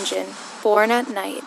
engine, born at night.